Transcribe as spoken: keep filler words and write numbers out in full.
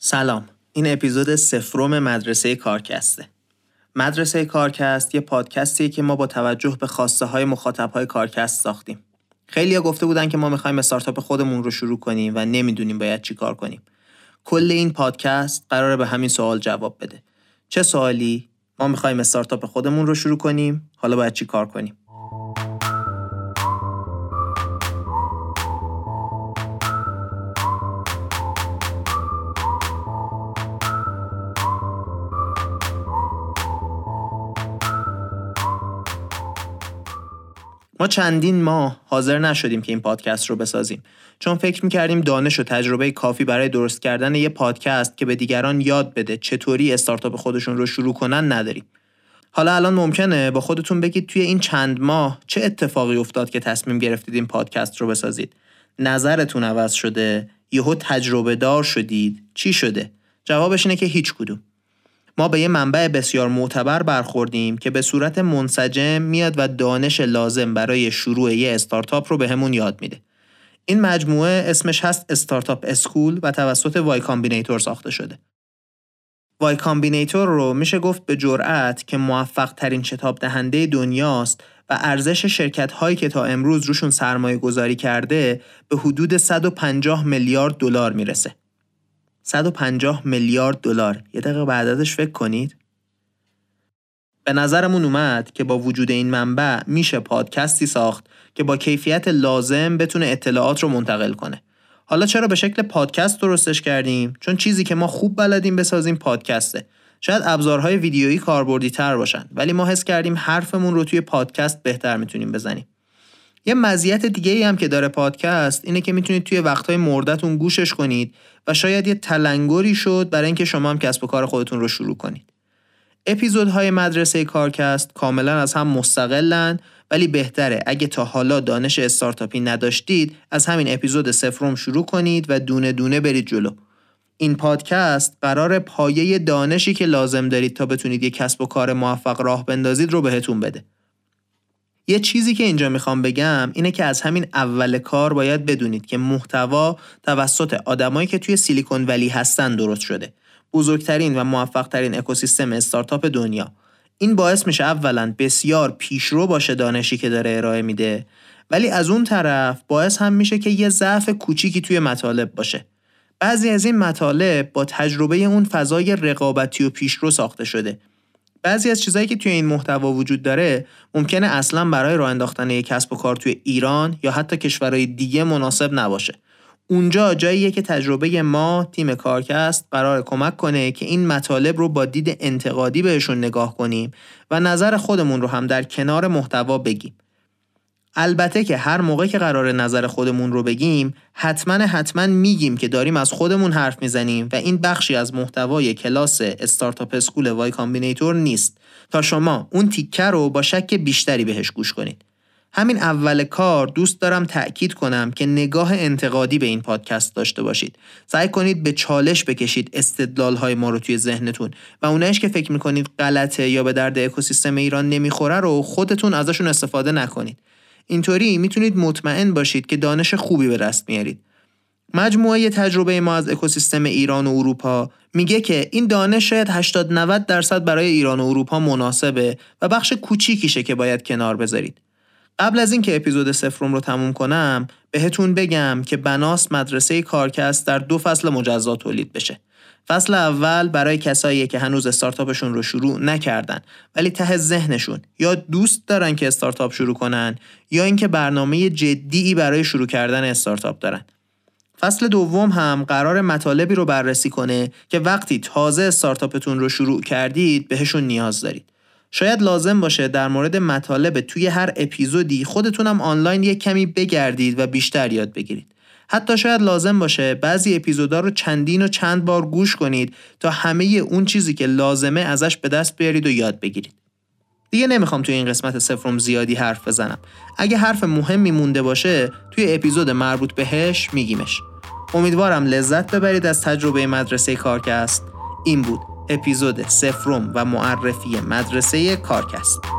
سلام، این اپیزود صفرم مدرسه کارکسته. مدرسه کارکست یه پادکستیه که ما با توجه به خواسته های مخاطب های کارکست ساختیم. خیلی‌ها گفته بودن که ما می‌خوایم استارتاپ خودمون رو شروع کنیم و نمی‌دونیم باید چی کار کنیم. کل این پادکست قراره به همین سوال جواب بده. چه سوالی؟ ما می‌خوایم استارتاپ خودمون رو شروع کنیم، حالا باید چی کار کنیم؟ ما چندین ماه حاضر نشدیم که این پادکست رو بسازیم، چون فکر می‌کردیم دانش و تجربه کافی برای درست کردن یه پادکست که به دیگران یاد بده چطوری استارتاپ خودشون رو شروع کنن نداریم. حالا الان ممکنه با خودتون بگید توی این چند ماه چه اتفاقی افتاد که تصمیم گرفتید این پادکست رو بسازید؟ نظرتون عوض شده؟ یهو تجربه دار شدید؟ چی شده؟ جوابش اینه که هیچ کدوم. ما به یه منبع بسیار معتبر برخوردیم که به صورت منسجم میاد و دانش لازم برای شروع یه استارتاپ رو به همون یاد میده. این مجموعه اسمش هست استارتاپ اسکول و توسط وای کامبینیتور ساخته شده. وای کامبینیتور رو میشه گفت به جرأت که موفق ترین شتاب دهنده دنیاست و ارزش شرکت هایی که تا امروز روشون سرمایه گذاری کرده به حدود صد و پنجاه میلیارد دلار میرسه. صد و پنجاه میلیارد دلار. یه دقیقه به عددش فکر کنید. به نظرمون اومد که با وجود این منبع میشه پادکستی ساخت که با کیفیت لازم بتونه اطلاعات رو منتقل کنه. حالا چرا به شکل پادکست درستش کردیم؟ چون چیزی که ما خوب بلدیم بسازیم پادکسته. شاید ابزارهای ویدیویی کاربردی تر باشن، ولی ما حس کردیم حرفمون رو توی پادکست بهتر میتونیم بزنیم. یه مزیت دیگه ای هم که داره پادکست اینه که میتونید توی وقتهای مردتون گوشش کنید و شاید یه تلنگری شد برای اینکه شما هم کسب و کار خودتون رو شروع کنید. اپیزودهای مدرسه کارکست کاملا از هم مستقلن، ولی بهتره اگه تا حالا دانش استارتاپی نداشتید از همین اپیزود صفرم شروع کنید و دونه دونه برید جلو. این پادکست قراره پایه دانشی که لازم دارید تا بتونید یه کسب و کار موفق راه بندازید رو بهتون بده. یه چیزی که اینجا میخوام بگم اینه که از همین اول کار باید بدونید که محتوا توسط آدمایی که توی سیلیکون ولی هستن درست شده. بزرگترین و موفقترین اکوسیستم استارتاپ دنیا. این باعث میشه اولاً بسیار پیشرو باشه دانشی که داره ارائه میده، ولی از اون طرف باعث هم میشه که یه ضعف کوچیکی توی مطالب باشه. بعضی از این مطالب با تجربه اون فضای رقابتی و پیشرو ساخته شده. بعضی از چیزایی که توی این محتوا وجود داره ممکنه اصلا برای راه انداختن یک کسب و کار توی ایران یا حتی کشورهای دیگه مناسب نباشه. اونجا جاییه که تجربه ما، تیم کارکست، قراره کمک کنه که این مطالب رو با دید انتقادی بهشون نگاه کنیم و نظر خودمون رو هم در کنار محتوا بگیم. البته که هر موقع که قراره نظر خودمون رو بگیم، حتما حتما میگیم که داریم از خودمون حرف میزنیم و این بخشی از محتوای کلاس استارتاپ اسکول وای کامبینیتور نیست تا شما اون تیکه رو با شک بیشتری بهش گوش کنید. همین اول کار دوست دارم تأکید کنم که نگاه انتقادی به این پادکست داشته باشید. سعی کنید به چالش بکشید استدلال‌های ما رو توی ذهنتون و اونایش که فکر می‌کنید غلطه یا به درد اکوسیستم ایران نمیخوره رو خودتون ازشون استفاده نکنید. اینطوری میتونید مطمئن باشید که دانش خوبی به دست میارید. مجموعه تجربه ما از اکوسیستم ایران و اروپا میگه که این دانش شاید هشتاد نود درصد برای ایران و اروپا مناسبه و بخش کوچیکیشه که باید کنار بذارید. قبل از این که اپیزود صفرم رو تموم کنم، بهتون بگم که بناس مدرسه کارکست در دو فصل مجزا تولید بشه. فصل اول برای کساییه که هنوز استارتاپشون رو شروع نکردن، ولی ته ذهنشون یا دوست دارن که استارتاپ شروع کنن یا اینکه برنامه جدیی برای شروع کردن استارتاپ دارن. فصل دوم هم قرار مطالبی رو بررسی کنه که وقتی تازه استارتاپتون رو شروع کردید بهشون نیاز دارید. شاید لازم باشه در مورد مطالب توی هر اپیزودی خودتونم آنلاین یک کمی بگردید و بیشتر یاد بگیرید. حتی شاید لازم باشه بعضی اپیزودا رو چندین و چند بار گوش کنید تا همه اون چیزی که لازمه ازش به دست بیارید و یاد بگیرید. دیگه نمیخوام توی این قسمت صفرم زیادی حرف بزنم. اگه حرف مهمی مونده باشه توی اپیزود مربوط بهش میگیمش. امیدوارم لذت ببرید از تجربه مدرسه کارکست. این بود اپیزود صفرم و معرفی مدرسه کارکست.